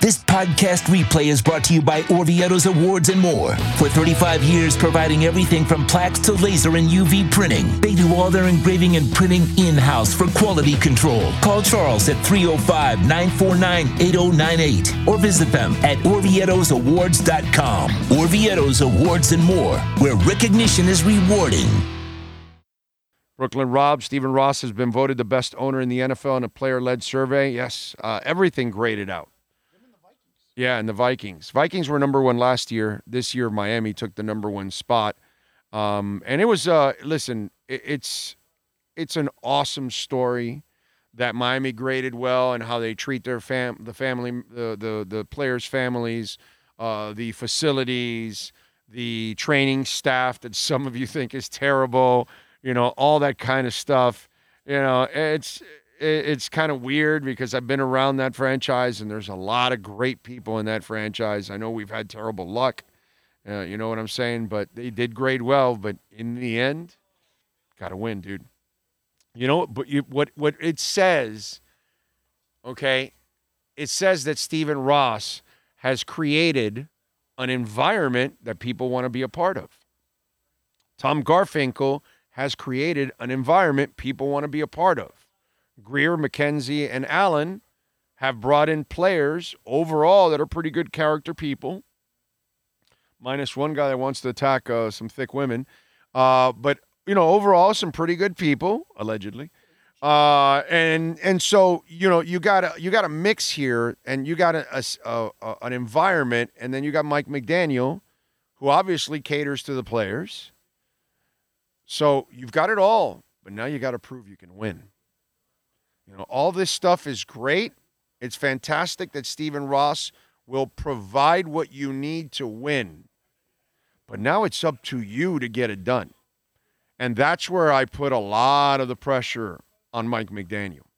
This podcast replay is brought to you by Orvieto's Awards and more. For 35 years, providing everything from plaques to laser and UV printing. They do all their engraving and printing in-house for quality control. Call Charles at 305-949-8098 or visit them at orvietosawards.com. Orvieto's Awards and more, where recognition is rewarding. Brooklyn Rob, Stephen Ross has been voted the best owner in the NFL in a player-led survey. Yes, everything graded out. Yeah, and the Vikings. Vikings were number one last year. This year, Miami took the number one spot. And it was, listen, it's an awesome story that Miami graded well and how they treat their the players' families, the facilities, the training staff that some of you think is terrible. You know, all that kind of stuff. You know, it's kind of weird because I've been around that franchise and there's a lot of great people in that franchise. I know we've had terrible luck, you know what I'm saying? But they did grade well, but in the end, got to win, dude. You know, but what it says, okay, it says that Stephen Ross has created an environment that people want to be a part of. Tom Garfinkel has created an environment people want to be a part of. Greer, McKenzie, and Allen have brought in players overall that are pretty good character people, minus one guy that wants to attack some thick women. But, you know, overall, some pretty good people, allegedly. And so, you know, you got a mix here, and you got an environment, and then you got Mike McDaniel, who obviously caters to the players. So you've got it all, but now you got to prove you can win. You know, all this stuff is great. It's fantastic that Stephen Ross will provide what you need to win. But now it's up to you to get it done. And that's where I put a lot of the pressure on Mike McDaniel.